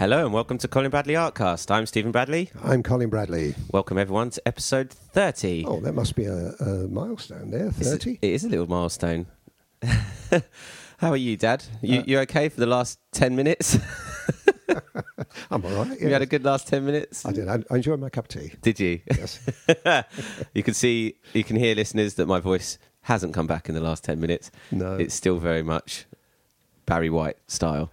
Hello and welcome to Colin Bradley Artcast. I'm Stephen Bradley. I'm Colin Bradley. Welcome everyone to episode 30. Oh, that must be a milestone there, 30. It is a little milestone. How are you, Dad? You okay for the last 10 minutes? I'm all right. Yes. You had a good last 10 minutes? I did. I enjoyed my cup of tea. Did you? Yes. You can hear, listeners, that my voice hasn't come back in the last 10 minutes. No. It's still very much Barry White style.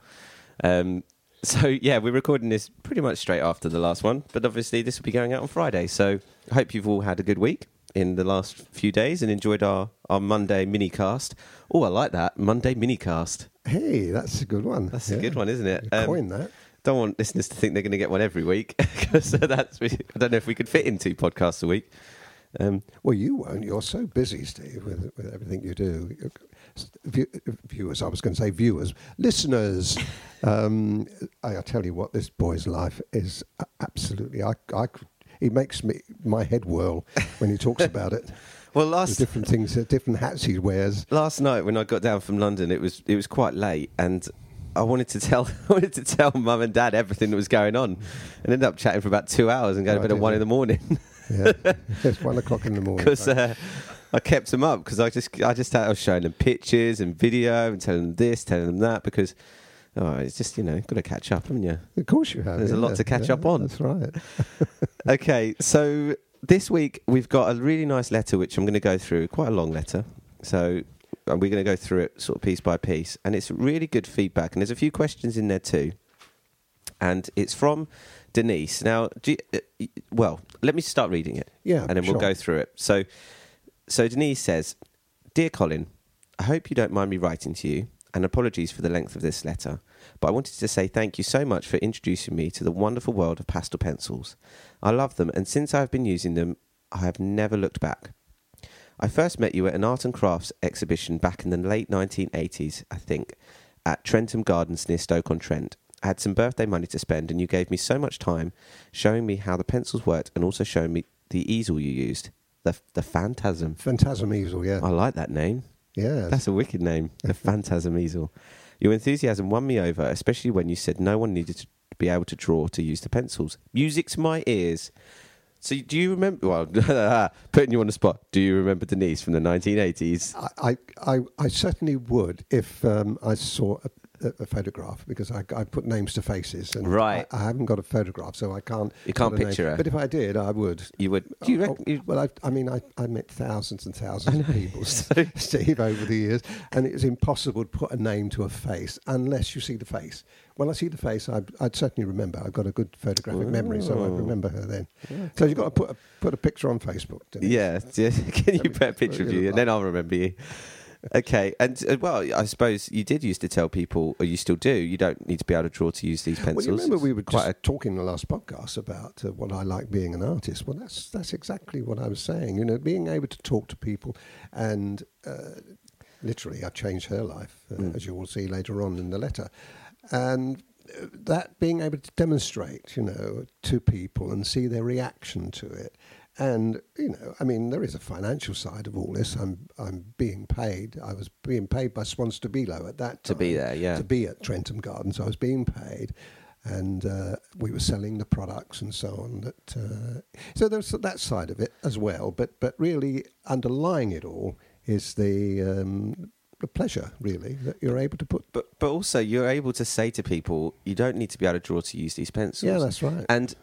So, yeah, we're recording this pretty much straight after the last one, but obviously this will be going out on Friday, so I hope you've all had a good week in the last few days and enjoyed our Monday mini-cast. Oh, I like that, Monday mini-cast. Hey, that's a good one. That's a good one, isn't it? Coin that. Don't want listeners to think they're going to get one every week, because I don't know if we could fit in 2 podcasts a week. Well, you won't. You're so busy, Steve, with everything you do. Listeners, I tell you what, this boy's life is absolutely, it makes my head whirl when he talks about it. Well, the different things, the different hats he wears. Last night when I got down from London, it was quite late, and I wanted to tell Mum and Dad everything that was going on, and ended up chatting for about 2 hours and going to bed at 1 in the morning. Yeah, it's 1 o'clock in the morning. Because I kept them up because I was showing them pictures and video and telling them this, telling them that, because it's just, got to catch up, haven't you? Of course you have. There's a lot to catch up on. That's right. Okay, so this week we've got a really nice letter which I'm going to go through, quite a long letter. So we're going to go through it sort of piece by piece, and it's really good feedback, and there's a few questions in there too. And it's from Denise. Now, let me start reading it. Yeah, and then we'll go through it. So Denise says, "Dear Colin, I hope you don't mind me writing to you, and apologies for the length of this letter, but I wanted to say thank you so much for introducing me to the wonderful world of pastel pencils. I love them, and since I have been using them, I have never looked back. I first met you at an art and crafts exhibition back in the late 1980s, I think, at Trentham Gardens near Stoke-on-Trent. I had some birthday money to spend, and you gave me so much time showing me how the pencils worked and also showing me the easel you used. The Phantasm. Phantasm easel, yeah. I like that name. Yeah. That's a wicked name, the Phantasm easel. Your enthusiasm won me over, especially when you said no one needed to be able to draw to use the pencils. Music to my ears." So do you remember, putting you on the spot, do you remember Denise from the 1980s? I certainly would if I saw a photograph, because I put names to faces. And right. I haven't got a photograph, so I can't. You can't picture her. But if I did, I would. You would? Do you well, I met thousands and thousands of people, Steve, over the years, and it was impossible to put a name to a face unless you see the face. When I see the face, I'd certainly remember. I've got a good photographic memory, so I remember her then. Yeah, so you've got to put a picture on Facebook. Yeah, can you put a picture of you, and then I'll remember you. Okay, and I suppose you did used to tell people, or you still do, you don't need to be able to draw to use these pencils. Well, you remember we were talking in the last podcast about what I like being an artist. Well, that's exactly what I was saying. Being able to talk to people and literally I changed her life, as you will see later on in the letter. And that being able to demonstrate, to people and see their reaction to it. And, there is a financial side of all this. I'm being paid. I was being paid by Swan Stabilo at that time. To be there, yeah. To be at Trentham Gardens. I was being paid. And we were selling the products and so on. So there's that side of it as well. But really underlying it all is the pleasure, really, that you're able to put. But also you're able to say to people, you don't need to be able to draw to use these pencils. Yeah, that's right. And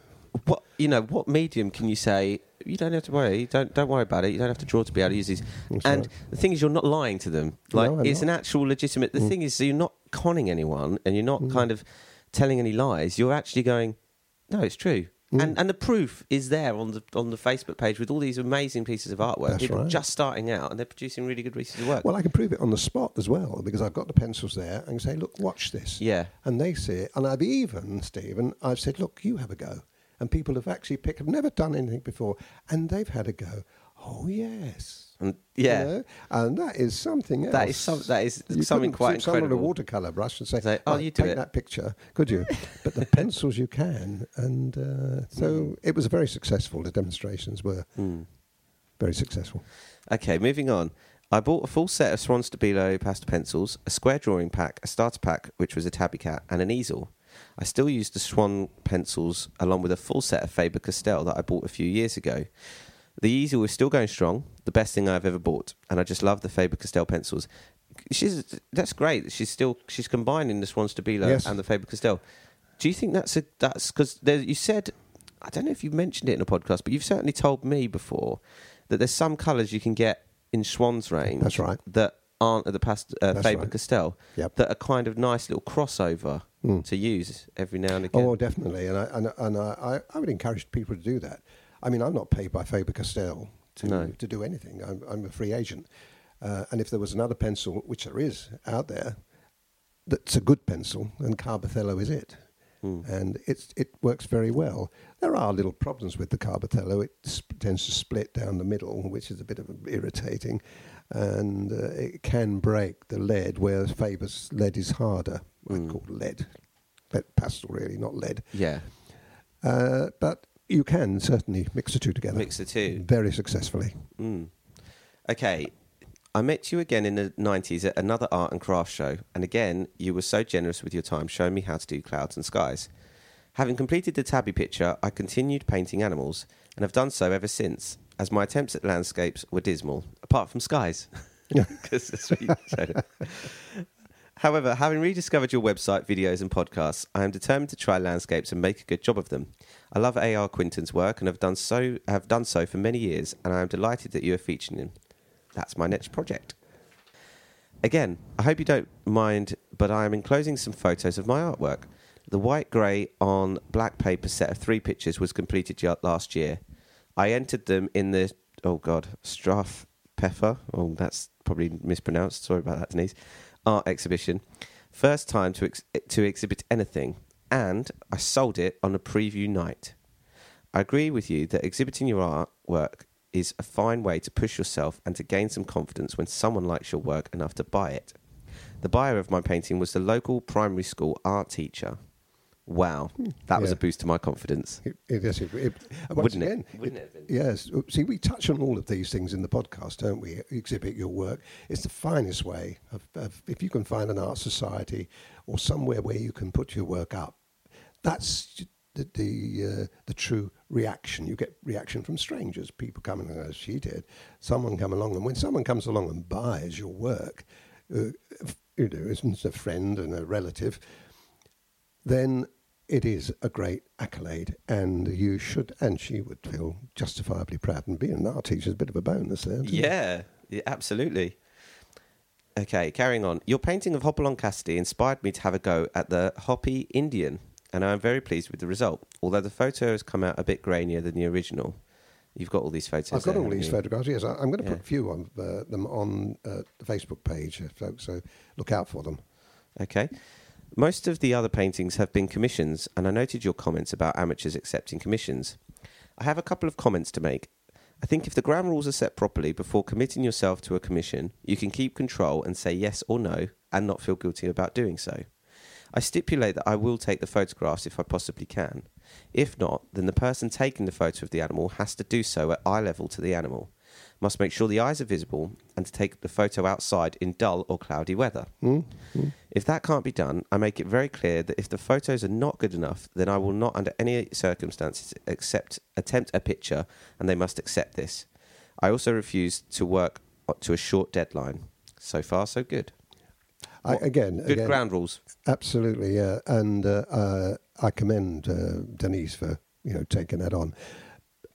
what medium can you say, you don't have to worry, don't worry about it, you don't have to draw to be able to use these. That's and right. The thing is, you're not lying to them. Like, no, it's not. An actual legitimate... The thing is, you're not conning anyone, and you're not kind of telling any lies. You're actually going, no, it's true. And the proof is there on the Facebook page with all these amazing pieces of artwork. That's people right. just starting out, and they're producing really good pieces of work. Well, I can prove it on the spot as well, because I've got the pencils there and say, look, watch this. Yeah. And they see it. And I've said, look, you have a go. And people have actually I've never done anything before, and they've had a go. Oh, yes. And, yeah. And that is something else. That is something quite incredible. You couldn't put someone on a watercolour brush and say, oh, you do paint that picture, could you? But the pencils you can. And so it was very successful. The demonstrations were very successful. Okay, moving on. I bought a full set of Swan Stabilo pastel pencils, a square drawing pack, a starter pack, which was a tabby cat, and an easel. I still use the Swan pencils along with a full set of Faber Castell that I bought a few years ago. The easel is still going strong, the best thing I've ever bought, and I just love the Faber Castell pencils. That's great. She's combining the Swan Stabilo and the Faber Castell. Do you think that's because you said, I don't know if you mentioned it in a podcast, but you've certainly told me before that there's some colours you can get in Swan's range. That's right. That aren't at the Faber Castell. Yep. That are kind of nice little crossover to use every now and again. Oh, well, definitely, and I would encourage people to do that. I mean, I'm not paid by Faber Castell to do anything. I'm a free agent, and if there was another pencil, which there is out there, that's a good pencil, then Carbothello is it. And it works very well. There are little problems with the Carbothello. It tends to split down the middle, which is a bit of irritating, and it can break the lead, whereas Faber's lead is harder. I'd call lead pastel really, not lead. Yeah. But you can certainly mix the two together. Mix the two. Very successfully. Mm. Okay. I met you again in the 90s at another art and craft show, and again, you were so generous with your time showing me how to do clouds and skies. Having completed the tabby picture, I continued painting animals, and have done so ever since, as my attempts at landscapes were dismal, apart from skies. However, having rediscovered your website, videos and podcasts, I am determined to try landscapes and make a good job of them. I love A.R. Quinton's work and have done so for many years, and I am delighted that you are featuring him. That's my next project. Again, I hope you don't mind, but I am enclosing some photos of my artwork. The white, grey on black paper set of 3 pictures was completed last year. I entered them in the, Strathpeffer, that's probably mispronounced, sorry about that, Denise, art exhibition. First time to exhibit anything, and I sold it on a preview night. I agree with you that exhibiting your artwork is a fine way to push yourself and to gain some confidence when someone likes your work enough to buy it. The buyer of my painting was the local primary school art teacher. Wow, that was a boost to my confidence. Wouldn't it have been? Yes. See, we touch on all of these things in the podcast, don't we? Exhibit your work. It's the finest way. If you can find an art society or somewhere where you can put your work up, that's the true reaction. You get reaction from strangers, people coming along, as she did, someone come along, and when someone comes along and buys your work, isn't a friend and a relative, then it is a great accolade, and you should, and she would feel justifiably proud, and being an art teacher is a bit of a bonus there. Yeah, absolutely. Okay, carrying on. Your painting of Hopalong Cassidy inspired me to have a go at the Hopi Indian, and I'm very pleased with the result, although the photo has come out a bit grainier than the original. You've got all these photos. I've got all these photographs, yes. I'm going to put a few on them on the Facebook page, folks, so look out for them. Okay. Most of the other paintings have been commissions, and I noted your comments about amateurs accepting commissions. I have a couple of comments to make. I think if the ground rules are set properly before committing yourself to a commission, you can keep control and say yes or no and not feel guilty about doing so. I stipulate that I will take the photographs if I possibly can. If not, then the person taking the photo of the animal has to do so at eye level to the animal, must make sure the eyes are visible, and to take the photo outside in dull or cloudy weather. Mm-hmm. If that can't be done, I make it very clear that if the photos are not good enough, then I will not under any circumstances attempt a picture, and they must accept this. I also refuse to work to a short deadline. So far, so good. Good ground rules. Absolutely, yeah. And I commend Denise for taking that on.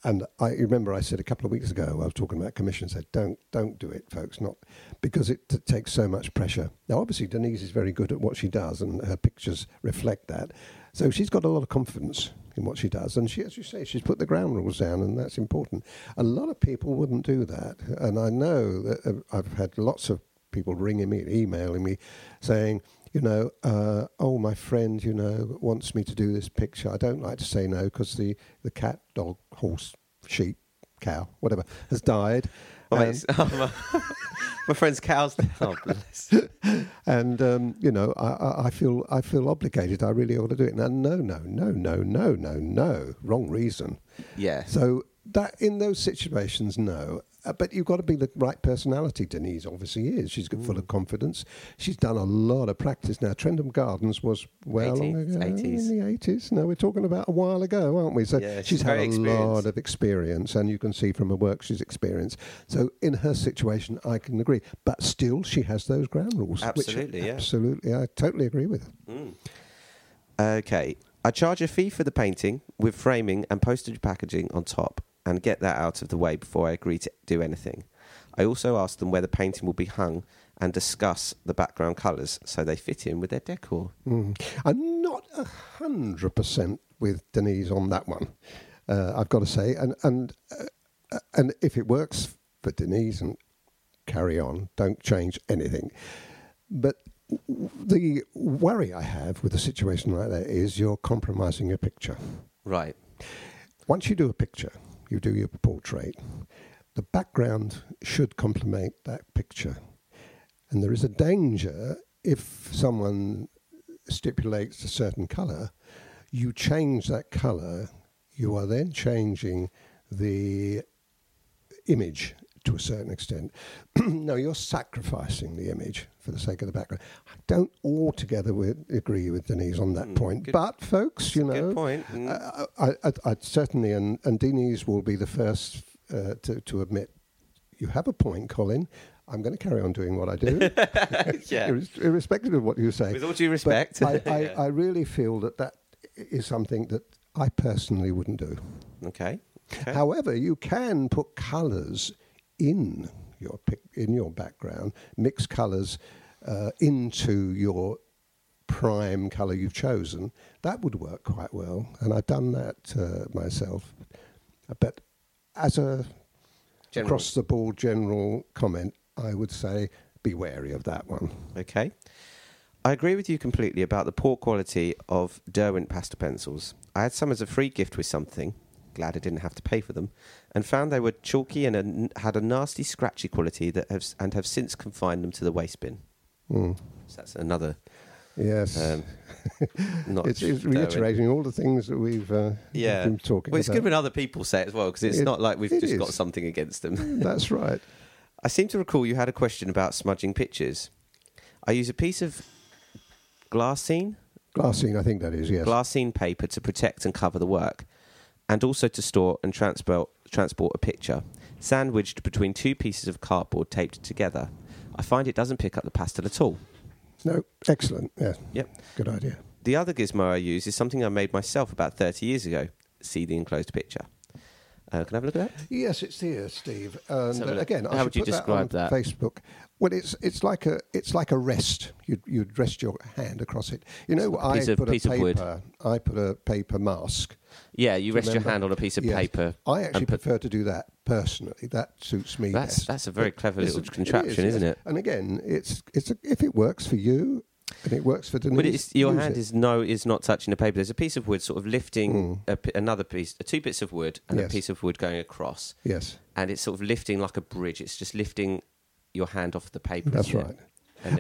And I remember I said a couple of weeks ago, I was talking about commissions, said don't do it, folks, not because it takes so much pressure. Now, obviously, Denise is very good at what she does, and her pictures reflect that. So she's got a lot of confidence in what she does. And she, as you say, she's put the ground rules down, and that's important. A lot of people wouldn't do that. And I know that I've had lots of people ringing me, emailing me, saying, my friend, wants me to do this picture. I don't like to say no because the cat, dog, horse, sheep, cow, whatever, has died. My friend's cow's dead. Oh, bless. And, I feel obligated. I really ought to do it. Now, no, wrong reason. Yeah. So that in those situations, no. But you've got to be the right personality. Denise obviously is. She's full of confidence. She's done a lot of practice now. Trentham Gardens was long ago? 80s. In the 80s. No, we're talking about a while ago, aren't we? So yeah, she's had a lot of experience, and you can see from her work she's experienced. So in her situation, I can agree. But still, she has those ground rules. Absolutely, yeah. Absolutely. I totally agree with her. Mm. Okay. I charge a fee for the painting with framing and postage packaging on top, and get that out of the way before I agree to do anything. I also ask them where the painting will be hung and discuss the background colours so they fit in with their decor. Mm. I'm not 100% with Denise on that one, I've got to say. And if it works for Denise, and carry on, don't change anything. But the worry I have with a situation like that is you're compromising a picture. Right. Once you do a picture, you do your portrait, the background should complement that picture. And there is a danger if someone stipulates a certain colour, you change that colour, you are then changing the image to a certain extent. No, you're sacrificing the image for the sake of the background. I don't altogether agree with Denise on that point. Good. But, folks, you know... Good point. I certainly, and Denise will be the first to admit, you have a point, Colin. I'm going to carry on doing what I do. Irrespective of what you say. With all due respect. I really feel that is something that I personally wouldn't do. Okay. However, you can put colours in your background, mix colours into your prime colour you've chosen. That would work quite well, and I've done that myself. But as a across-the-board general comment, I would say be wary of that one. Okay. I agree with you completely about the poor quality of Derwent pastel pencils. I had some as a free gift with something. Glad I didn't have to pay for them, and found they were chalky and had a nasty scratchy quality and have since confined them to the waste bin. Mm. So that's another. Yes. It's reiterating all the things that we've been talking about. Well, it's good when other people say it as well, because it's not like we've just got something against them. That's right. I seem to recall you had a question about smudging pictures. I use a piece of glassine, I think that is, yes. Glassine paper to protect and cover the work, and also to store and transport a picture, sandwiched between two pieces of cardboard taped together. I find it doesn't pick up the pastel at all. No, excellent, yeah. Yep. Good idea. The other gizmo I use is something I made myself about 30 years ago. See the enclosed picture. Can I have a look at that? Yes, it's here, Steve. And again, how would you describe that? Facebook. Well, it's like a rest. You'd rest your hand across it. You know, I put a paper mask. Yeah, you rest your hand on a piece of paper. I actually prefer to do that personally. That suits me. That's a very clever little contraption, isn't it? And again, it's if it works for you. And it works for Denise. But your hand is not touching the paper. There's a piece of wood sort of lifting another piece, two bits of wood and a piece of wood going across. Yes. And it's sort of lifting like a bridge. It's just lifting your hand off the paper. That's right.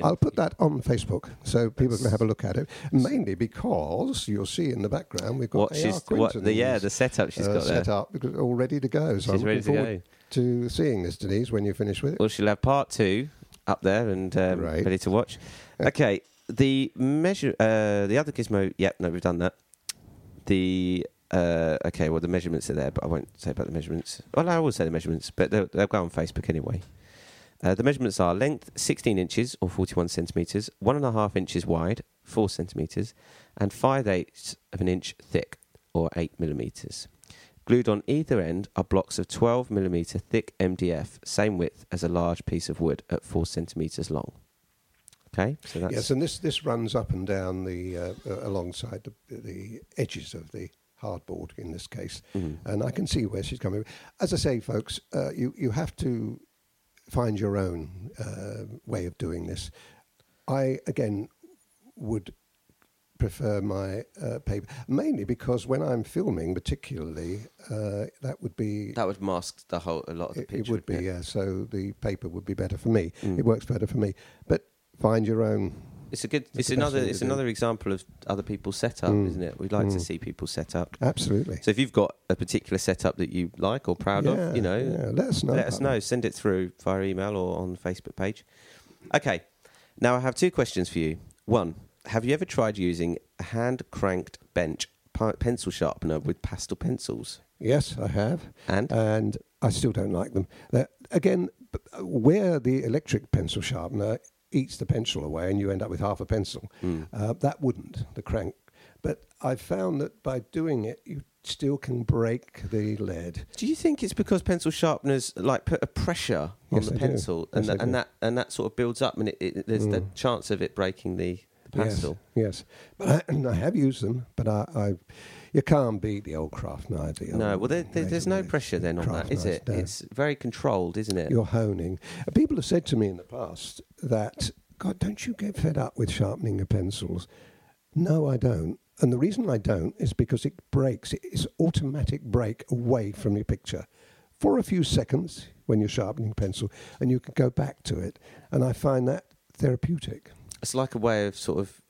I'll put that on Facebook so people can have a look at it. Mainly because you'll see in the background we've got the setup she's got there. Set up all ready to go. So she's ready to go. To seeing this, Denise, when you finish with it. Well, she'll have part two up there and ready to watch. Okay. The other gizmo... Yep, no, we've done that. The measurements are there, but I won't say about the measurements. Well, I always say the measurements, but they'll go on Facebook anyway. The measurements are length 16 inches or 41 centimetres, 1.5 inches wide, 4 centimetres, and 5/8 of an inch thick or 8 millimetres. Glued on either end are blocks of 12 millimetre thick MDF, same width as a large piece of wood at 4 centimetres long. Okay. So that's and this runs up and down alongside the edges of the hardboard in this case, and I can see where she's coming. As I say, folks, you have to find your own way of doing this. I again would prefer my paper, mainly because when I'm filming, particularly, that would mask a lot of the picture. It would be so the paper would be better for me. It works better for me, but. Find your own It's a good. It's another example of other people's setup, isn't it? We'd like to see people's setup. Absolutely. So if you've got a particular setup that you like or proud of, you know, let us know. Send it through via email or on the Facebook page. Okay. Now I have two questions for you. One, have you ever tried using a hand-cranked bench pencil sharpener with pastel pencils? Yes, I have. And I still don't like them. Again, where the electric pencil sharpener eats the pencil away and you end up with half a pencil, that wouldn't, the crank. But I've found that by doing it, you still can break the lead. Do you think it's because pencil sharpeners like put a pressure on the pencil and that sort of builds up and there's the chance of it breaking the pastel? Yes, but I have used them, but I you can't beat the old craft knife. No, well, there's no pressure then on that, is it? No. It's very controlled, isn't it? You're honing. People have said to me in the past that, God, don't you get fed up with sharpening your pencils? No, I don't. And the reason I don't is because it breaks. It's automatic break away from your picture for a few seconds when you're sharpening pencil, and you can go back to it. And I find that therapeutic. It's like a way of sort of,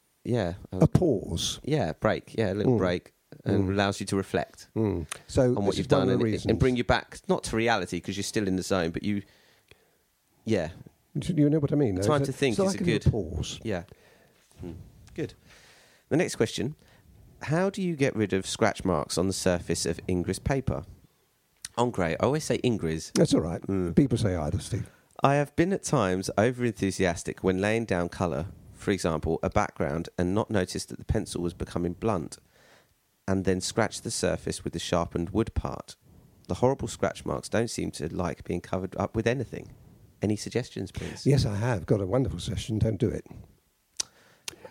a pause. Yeah, break. Yeah, a little break. And allows you to reflect on what you've done and bring you back, not to reality because you're still in the zone, but you know what I mean. Though, time to think is like a good pause. Yeah, good. The next question: how do you get rid of scratch marks on the surface of Ingres paper? Ingres, I always say Ingres. That's all right. People say either, Steve. I have been at times over-enthusiastic when laying down colour, for example, a background, and not noticed that the pencil was becoming blunt, and then scratch the surface with the sharpened wood part. The horrible scratch marks don't seem to like being covered up with anything. Any suggestions, please? Yes, I have. Got a wonderful suggestion. Don't do it.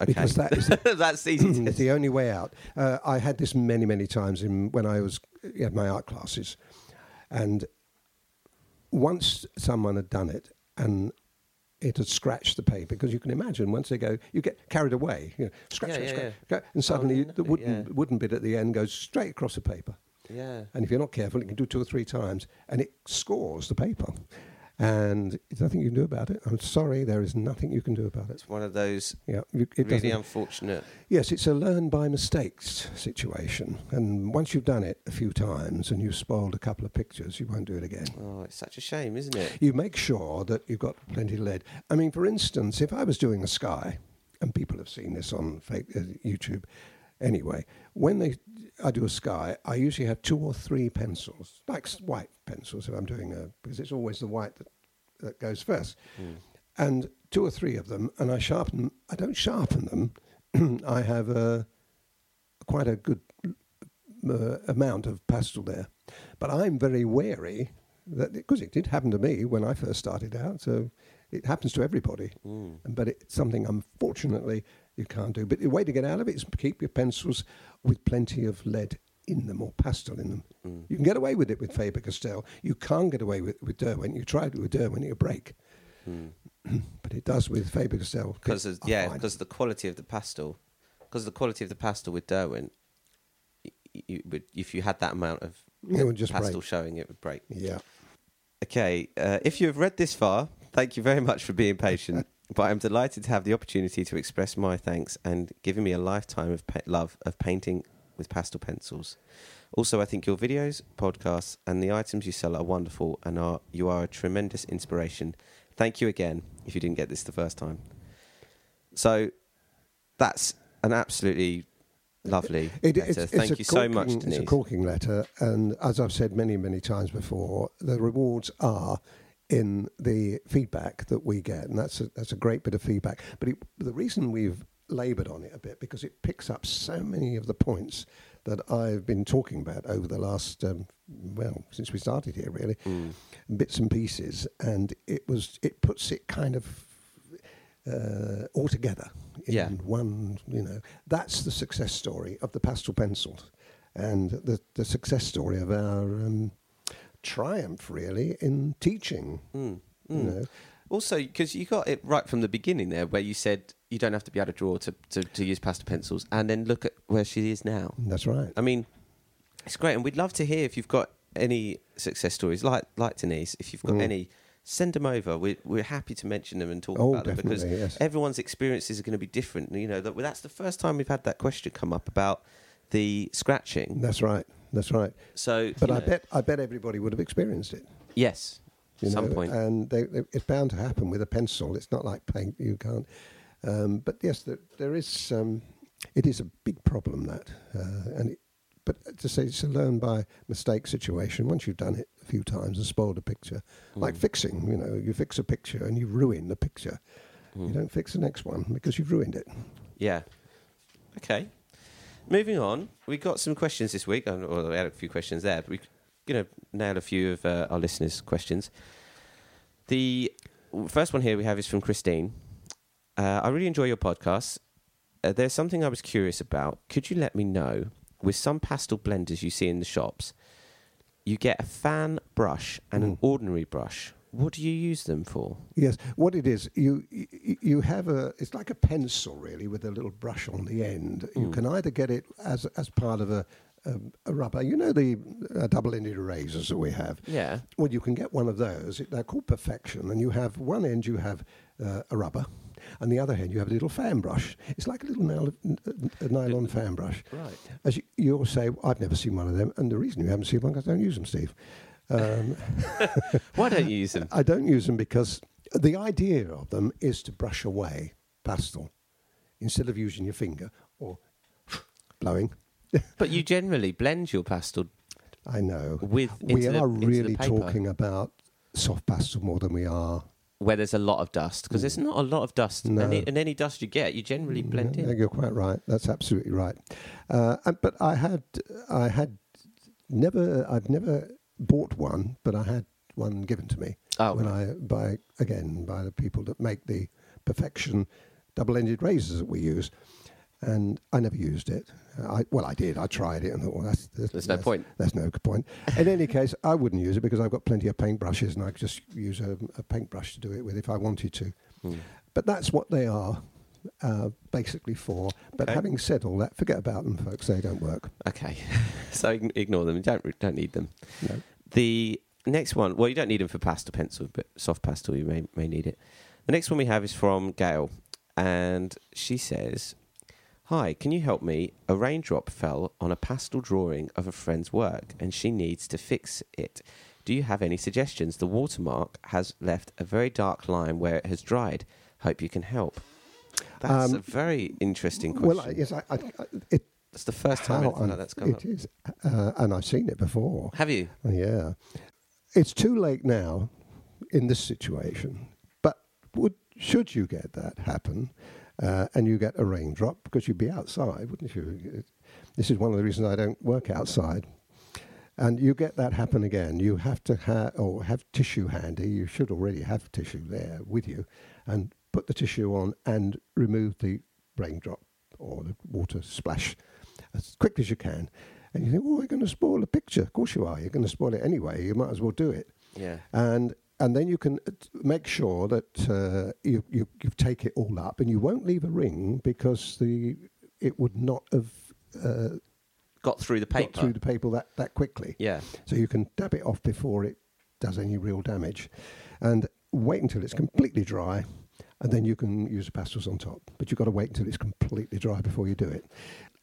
Okay. Because that is that's easy. It's the only way out. I had this many, many times when I was at my art classes. And once someone had done it and it had scratched the paper, because you can imagine once they go, you get carried away, scratch, and suddenly the wooden bit at the end goes straight across the paper. Yeah. And if you're not careful, it can do two or three times, and it scores the paper. And there's nothing you can do about it. I'm sorry, there is nothing you can do about it. It's one of those really unfortunate... Yes, it's a learn-by-mistakes situation. And once you've done it a few times and you've spoiled a couple of pictures, you won't do it again. Oh, it's such a shame, isn't it? You make sure that you've got plenty of lead. I mean, for instance, if I was doing the sky, and people have seen this on YouTube anyway, when I do a sky, I usually have two or three pencils, like white pencils if I'm doing because it's always the white that goes first. And two or three of them, and I sharpen them. I don't sharpen them. I have quite a good amount of pastel there. But I'm very wary, because it did happen to me when I first started out, so it happens to everybody. But it's something, unfortunately, you can't do. But the way to get out of it is keep your pencils with plenty of lead in them or pastel in them. You can get away with it with Faber Castell. You can't get away with Derwent. You try it with Derwent, it'll break. But it does with Faber Castell. Because the quality of the pastel. Because the quality of the pastel with Derwent, if you had that amount of pastel showing, it would break. Yeah. Okay. If you have read this far, thank you very much for being patient. But I'm delighted to have the opportunity to express my thanks and giving me a lifetime of love of painting with pastel pencils. Also, I think your videos, podcasts, and the items you sell are wonderful and you are a tremendous inspiration. Thank you again if you didn't get this the first time. So that's an absolutely lovely letter. Thank you so much, Denise. It's a corking letter, and as I've said many, many times before, the rewards are in the feedback that we get, and that's a great bit of feedback. But the reason we've laboured on it a bit, because it picks up so many of the points that I've been talking about over the last, since we started here, really, bits and pieces, and it puts it kind of all together in one, that's the success story of the pastel pencils, and the success story of our... triumph, really, in teaching. You know. Also, because you got it right from the beginning there, where you said you don't have to be able to draw to use pastel pencils, and then look at where she is now. That's right. I mean, it's great, and we'd love to hear if you've got any success stories, like Denise, if you've got any send them over. We're happy to mention them and talk about them, because everyone's experiences are going to be different. You know, that's the first time we've had that question come up about the scratching. That's right. So, but I bet everybody would have experienced it. Yes, at some point. And it's bound to happen with a pencil. It's not like paint, you can't. But yes, there is. It is a big problem but to say it's a learn by mistake situation. Once you've done it a few times and spoiled a picture, like fixing. You know, you fix a picture and you ruin the picture. You don't fix the next one because you've ruined it. Yeah. Okay. Moving on, we got some questions this week. We had a few questions there, but we're going to nail a few of our listeners' questions. The first one here we have is from Christine. I really enjoy your podcast. There's something I was curious about. Could you let me know, with some pastel blenders you see in the shops, you get a fan brush and an ordinary brush. What do you use them for? Yes, what it is, you have it's like a pencil, really, with a little brush on the end. You can either get it as part of a rubber, you know, the double-ended erasers that we have. Yeah. Well, you can get one of those. They're called Perfection, and you have one end, you have a rubber, and the other end, you have a little fan brush. It's like a little nylon fan brush. Right. As you'll say, I've never seen one of them, and the reason you haven't seen one is because I don't use them, Steve. Why don't you use them? I don't use them because the idea of them is to brush away pastel instead of using your finger or blowing. But you generally blend your pastel. I know. We are really talking about soft pastel more than we are. Where there's a lot of dust, because there's not a lot of dust. No. And any dust you get, you generally blend in. You're quite right. That's absolutely right. But I've never bought one, but I had one given to me by the people that make the Perfection double-ended razors that we use, and I never used it. I did. I tried it and thought, there's no point. There's no point. In any case, I wouldn't use it because I've got plenty of paintbrushes and I could just use a paintbrush to do it with if I wanted to. But that's what they are basically for. But having said all that, forget about them, folks. They don't work. Okay. So ignore them. You don't need them. No. The next one, well, you don't need them for pastel pencil, but soft pastel, you may need it. The next one we have is from Gail, and she says, "Hi, can you help me? A raindrop fell on a pastel drawing of a friend's work, and she needs to fix it. Do you have any suggestions? The watermark has left a very dark line where it has dried. Hope you can help." That's a very interesting question. Well, yes, that's the first time anything like that's come up. It is, and I've seen it before. Have you? Yeah. It's too late now in this situation, but should you get that happen, and you get a raindrop, because you'd be outside, wouldn't you? This is one of the reasons I don't work outside. And you get that happen again. You have to have tissue handy. You should already have tissue there with you, and put the tissue on and remove the raindrop or the water splash as quick as you can. And you think, we're going to spoil the picture. Of course you are. You're going to spoil it anyway. You might as well do it. Yeah. And then you can make sure that you take it all up, and you won't leave a ring because it would not have got through the paper that quickly. Yeah. So you can dab it off before it does any real damage, and wait until it's completely dry. And then you can use the pastels on top. But you've got to wait until it's completely dry before you do it.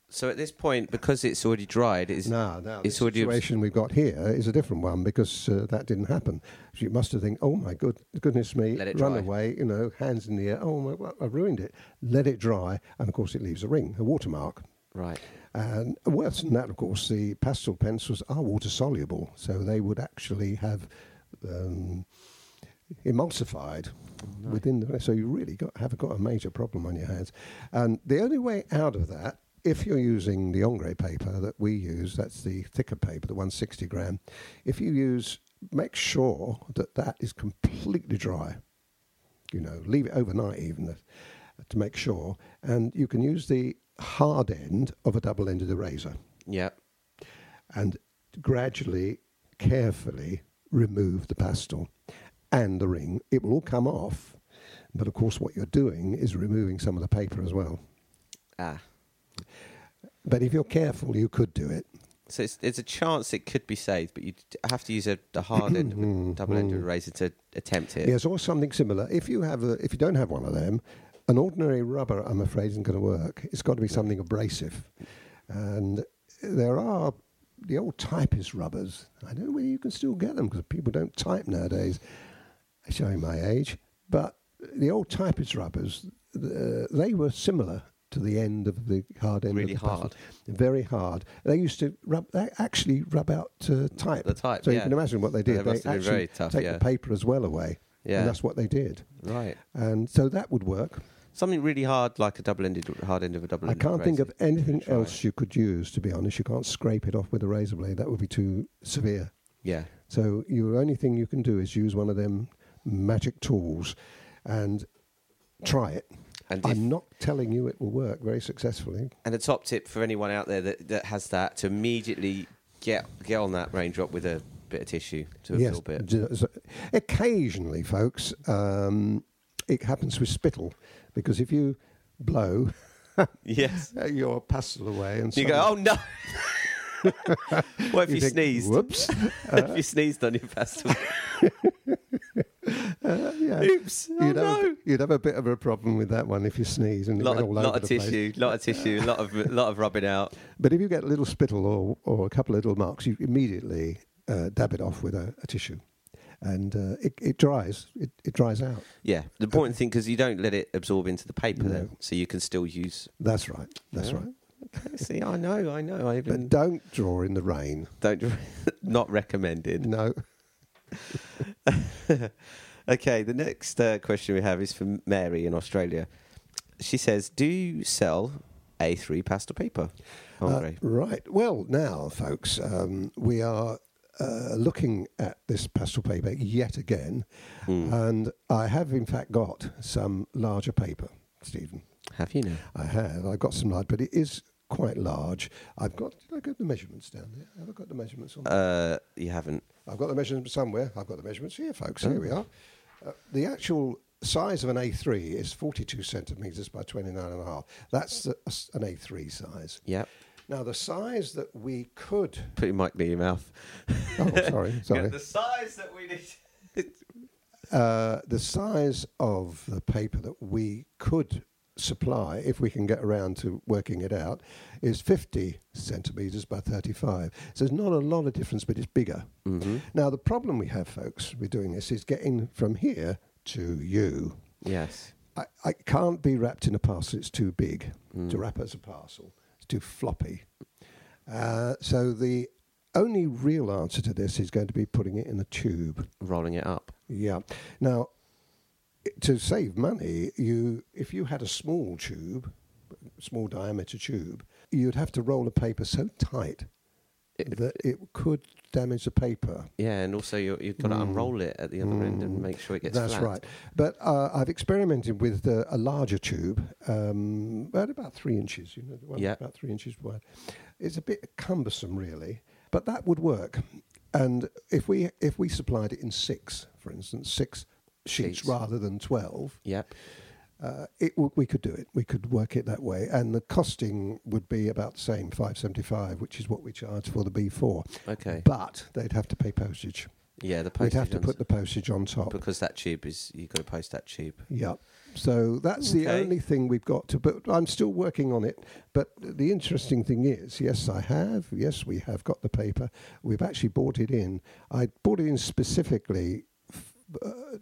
So at this point, because it's already dried... the situation we've got here is a different one, because that didn't happen. So you must have think, oh, my goodness me, run away, you know, hands in the air. Oh, my, I ruined it. Let it dry. And, of course, it leaves a ring, a watermark. Right. And worse than that, of course, the pastel pencils are water-soluble, so they would actually have... emulsified within the... So you really have got a major problem on your hands. And the only way out of that, if you're using the Ingres paper that we use, that's the thicker paper, the 160 gram, if you use... Make sure that is completely dry. You know, leave it overnight even to make sure. And you can use the hard end of a double-ended eraser. Yeah. And gradually, carefully remove the pastel and the ring. It will all come off, but of course what you're doing is removing some of the paper as well. But if you're careful, you could do it. So it's a chance it could be saved, but you have to use a hard end, double-ended razor to attempt it. Yes, or something similar. If you don't have one of them, an ordinary rubber, I'm afraid, isn't going to work. It's got to be something abrasive. And there are the old typist rubbers. I don't know whether you can still get them because people don't type nowadays, showing my age. But the old typist rubbers, they were similar to the end of the hard end. Really of the hard. Very hard. They used to rub, they actually rub out type. The type, so you can imagine what they did. They actually very tough, take the paper as well away. Yeah. And that's what they did. Right. And so that would work. Something really hard, like a double-ended, hard end of a double-ended razor. I can't think of anything else you could use, to be honest. You can't scrape it off with a razor blade. That would be too severe. Yeah. So your only thing you can do is use one of them magic tools and try it. And I'm not telling you it will work very successfully. And a top tip for anyone out there that has that, to immediately get on that raindrop with a bit of tissue to a little bit. Occasionally, folks, it happens with spittle, because if you blow your pastel away and you go, oh no. What if you sneezed? Whoops. If you sneezed on your pastel. Oops. Oh, you'd have a bit of a problem with that one if you sneeze and lot of tissue, lot of rubbing out. But if you get a little spittle or a couple of little marks, you immediately dab it off with a tissue, and it dries. It dries out. Yeah, the important thing, because you don't let it absorb into the paper, then, so you can still use. That's right. That's right. See, I know. But don't draw in the rain. Not recommended. No. Okay, the next question we have is from Mary in Australia. She says, do you sell A3 pastel paper? Right. Well, now, folks, we are looking at this pastel paper yet again. And I have, in fact, got some larger paper, Stephen. Have you now? I have. I've got some large, but it is quite large. Did I get the measurements down there? Have I got the measurements on? You haven't. I've got the measurements somewhere. I've got the measurements here, folks. Here we are. The actual size of an A3 is 42 centimetres by 29.5. That's an A3 size. Yep. Now, the size that we could... Put your mic near your mouth. Sorry. Yeah, the size that we need... the size of the paper that we could supply, if we can get around to working it out, is 50 centimetres by 35. So there's not a lot of difference, but it's bigger. Mm-hmm. Now, the problem we have, folks, with doing this is getting from here to you. Yes. I can't be wrapped in a parcel. It's too big to wrap as a parcel. It's too floppy. So the only real answer to this is going to be putting it in a tube. Rolling it up. Yeah. Now, to save money, if you had a small tube, small diameter tube, you'd have to roll the paper so tight that it could damage the paper. Yeah, and also you've got to unroll it at the other end and make sure it gets flat. That's right. But I've experimented with a larger tube, about 3 inches, the one about 3 inches wide. It's a bit cumbersome, really, but that would work. And if we supplied it in six, for instance, six sheets rather than 12. Yep. We could do it. We could work it that way, and the costing would be about the same, $5.75, which is what we charge for the B4. Okay. But they'd have to pay postage. Yeah, the postage. We'd have to put the postage on top, because that tube is, you've got to post that tube. Yep. So that's the only thing we've got to. But I'm still working on it. But the interesting thing is, yes, I have. Yes, we have got the paper. We've actually bought it in. I bought it in specifically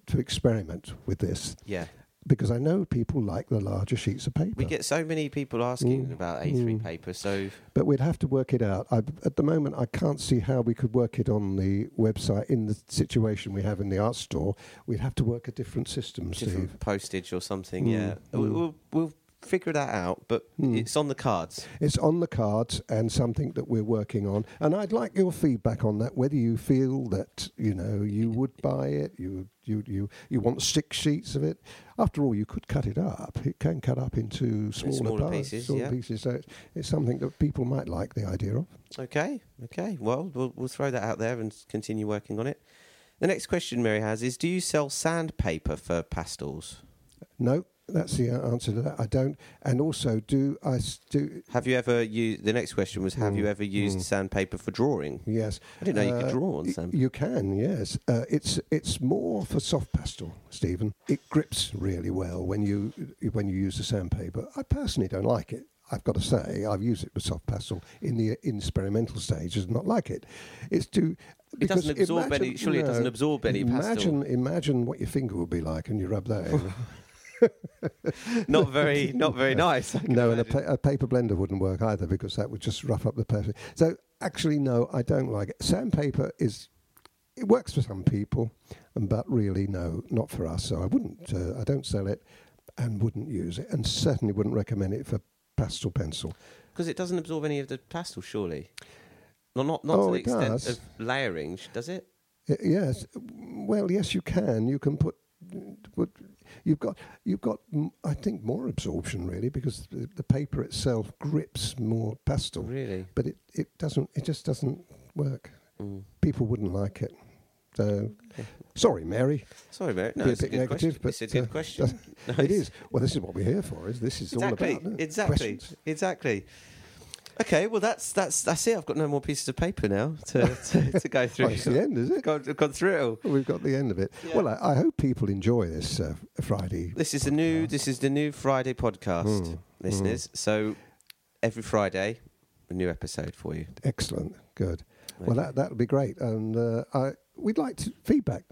to experiment with this. Yeah. Because I know people like the larger sheets of paper. We get so many people asking about A3 paper, so... But we'd have to work it out. At the moment, I can't see how we could work it on the website in the situation we have in the art store. We'd have to work a different system, Steve. Postage or something, We'll figure that out, but it's on the cards. It's on the cards, and something that we're working on. And I'd like your feedback on that. Whether you feel that you would buy it, you want 6 sheets of it. After all, you could cut it up. It can cut up into smaller parts, pieces. Pieces. So it's something that people might like the idea of. Okay. Well, we'll throw that out there and continue working on it. The next question Mary has is: do you sell sandpaper for pastels? No. That's the answer to that. I don't. And also, do I? Have you ever used? The next question was, have you ever used sandpaper for drawing? Yes. I didn't know you could draw on sandpaper. You can, yes. It's more for soft pastel, Stephen. It grips really well when you use the sandpaper. I personally don't like it. I've got to say, I've used it with soft pastel in the experimental stages and not like it. It's too... It doesn't absorb any... Surely it doesn't absorb any pastel. Imagine what your finger would be like and you rub that in. Not very nice. No, and a paper blender wouldn't work either because that would just rough up the paper. So actually, no, I don't like it. Sandpaper is... It works for some people, but really, no, not for us. So I wouldn't... I don't sell it and wouldn't use it and certainly wouldn't recommend it for... pastel pencil. Because it doesn't absorb any of the pastel, surely. Not to the extent of layering, does it? Yes. Well, yes, you can. You can put you've got I think more absorption really because the paper itself grips more pastel. Really? But it just doesn't work. Mm. People wouldn't like it. Sorry, Mary. Sorry, Mary. No, it's a good question. It is. Well, this is what we're here for. This is all about questions. Exactly. Okay. Well, that's it. I've got no more pieces of paper now to go through. It's the end, is it? Gone through it all. Well, we've got the end of it. Yeah. Well, I hope people enjoy this Friday. This is the new Friday podcast, listeners. So every Friday, a new episode for you. Excellent. Good. Okay. Well, that'll be great, and we'd like feedback.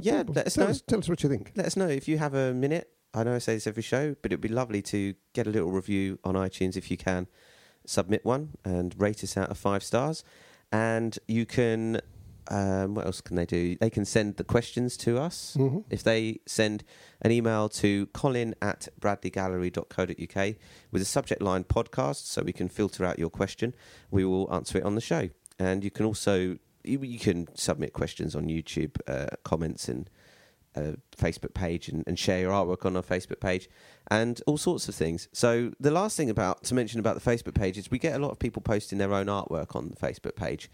Yeah, tell us what you think. Let us know if you have a minute. I know I say this every show, but it'd be lovely to get a little review on iTunes if you can. Submit one and rate us out of 5 stars. And you can, what else can they do? They can send the questions to us. Mm-hmm. If they send an email to colin@bradleygallery.co.uk with a subject line podcast so we can filter out your question, we will answer it on the show. And you can also... You can submit questions on YouTube, comments and Facebook page and share your artwork on our Facebook page and all sorts of things. So the last thing to mention about the Facebook page is we get a lot of people posting their own artwork on the Facebook page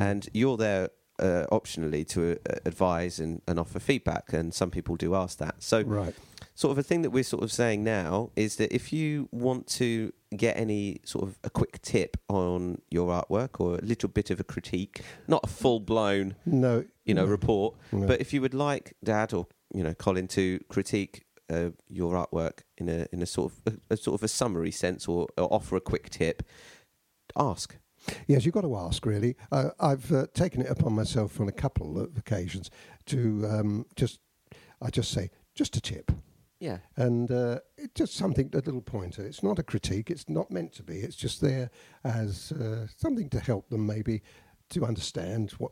and you're there optionally to advise and offer feedback, and some people do ask that. So sort of a thing that we're sort of saying now is that if you want to get any sort of a quick tip on your artwork or a little bit of a critique, not a full-blown report, but if you would like Dad or Colin to critique your artwork in a sort of a summary sense or offer a quick tip, ask. Yes, you've got to ask, really. I've taken it upon myself on a couple of occasions to just a tip. Yeah. And it's just something, a little pointer. It's not a critique. It's not meant to be. It's just there as something to help them maybe to understand what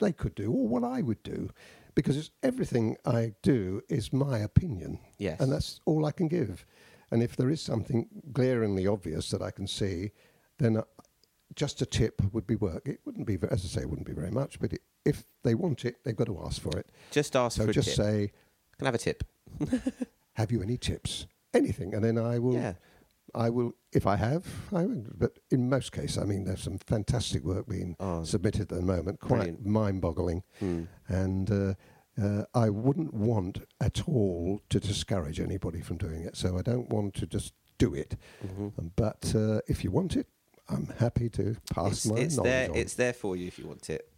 they could do or what I would do. Because everything I do is my opinion. Yes. And that's all I can give. And if there is something glaringly obvious that I can see, then... just a tip would be work. It wouldn't be, as I say, it wouldn't be very much, but if they want it, they've got to ask for it. Just ask for a tip. So just say... Can I have a tip? Have you any tips? Anything. And then I will... Yeah. I will, if I have, I will. But in most cases, I mean, there's some fantastic work being submitted at the moment, quite brilliant. Mind-boggling. Mm. And... I wouldn't want at all to discourage anybody from doing it, so I don't want to just do it. Mm-hmm. But if you want it, I'm happy to pass my knowledge on. It's there for you if you want it.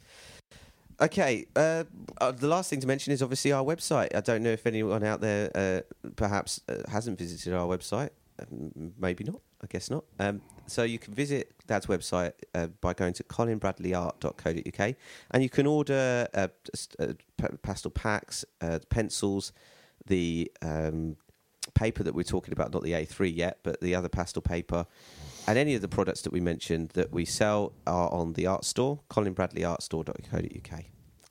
Okay, the last thing to mention is obviously our website. I don't know if anyone out there perhaps hasn't visited our website. Maybe not. I guess not. So you can visit Dad's website by going to ColinBradleyArtStore.co.uk, and you can order pastel packs, pencils, the paper that we're talking about, not the A3 yet, but the other pastel paper. And any of the products that we mentioned that we sell are on the art store, ColinBradleyArtStore.co.uk.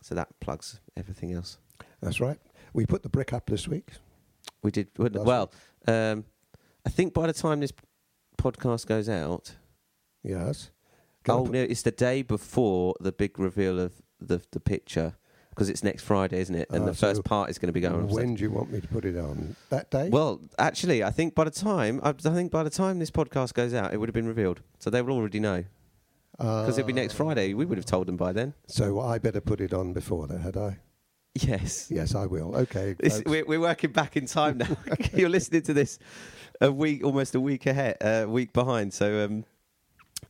So that plugs everything else. That's right. We put the brick up this week. We did. Well, I think by the time this podcast goes out... Yes. It's the day before the big reveal of the picture, because it's next Friday, isn't it? And the first part is going to be going on. When do you want me to put it on? That day? Well, actually, I think by the time this podcast goes out, it would have been revealed. So they will already know. Because it'd be next Friday. We would have told them by then. So I better put it on before that, had I? Yes. Yes, I will. Okay. We're working back in time now. You're listening to this almost a week ahead, week behind. So,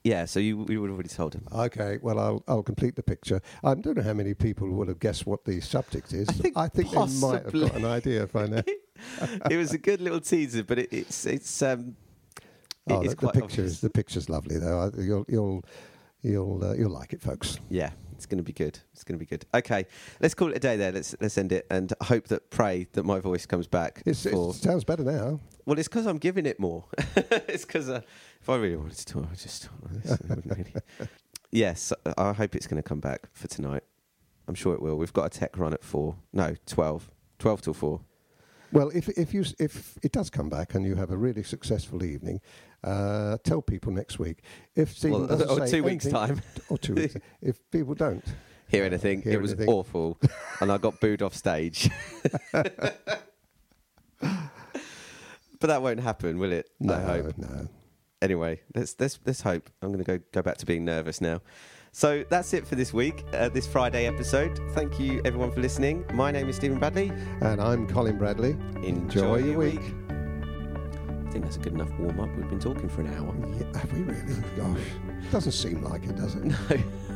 yeah, so you would have already told him. Okay, well, I'll complete the picture. I don't know how many people would have guessed what the subject is. I think they might have got an idea by now. It was a good little teaser, but it's it's quite obvious. The picture's lovely, though. You'll like it, folks. Yeah, it's going to be good. It's going to be good. Okay, let's call it a day there. Let's end it and pray that my voice comes back. It sounds better now. Well, it's because I'm giving it more. It's because if I really wanted to talk, I just wouldn't really. Yes, I hope it's going to come back for tonight. I'm sure it will. We've got a tech run at 12 till 4. Well, if it does come back and you have a really successful evening, tell people next week. If Stephen doesn't say 2 weeks time, or 2 weeks, if people don't hear anything, it was awful, and I got booed off stage. But that won't happen, will it? No, I hope. No. Anyway, let's hope. I'm going to go back to being nervous now. So that's it for this week, this Friday episode. Thank you, everyone, for listening. My name is Stephen Bradley. And I'm Colin Bradley. Enjoy your week. I think that's a good enough warm-up. We've been talking for an hour. Yeah, have we really? Gosh. Doesn't seem like it, does it? No.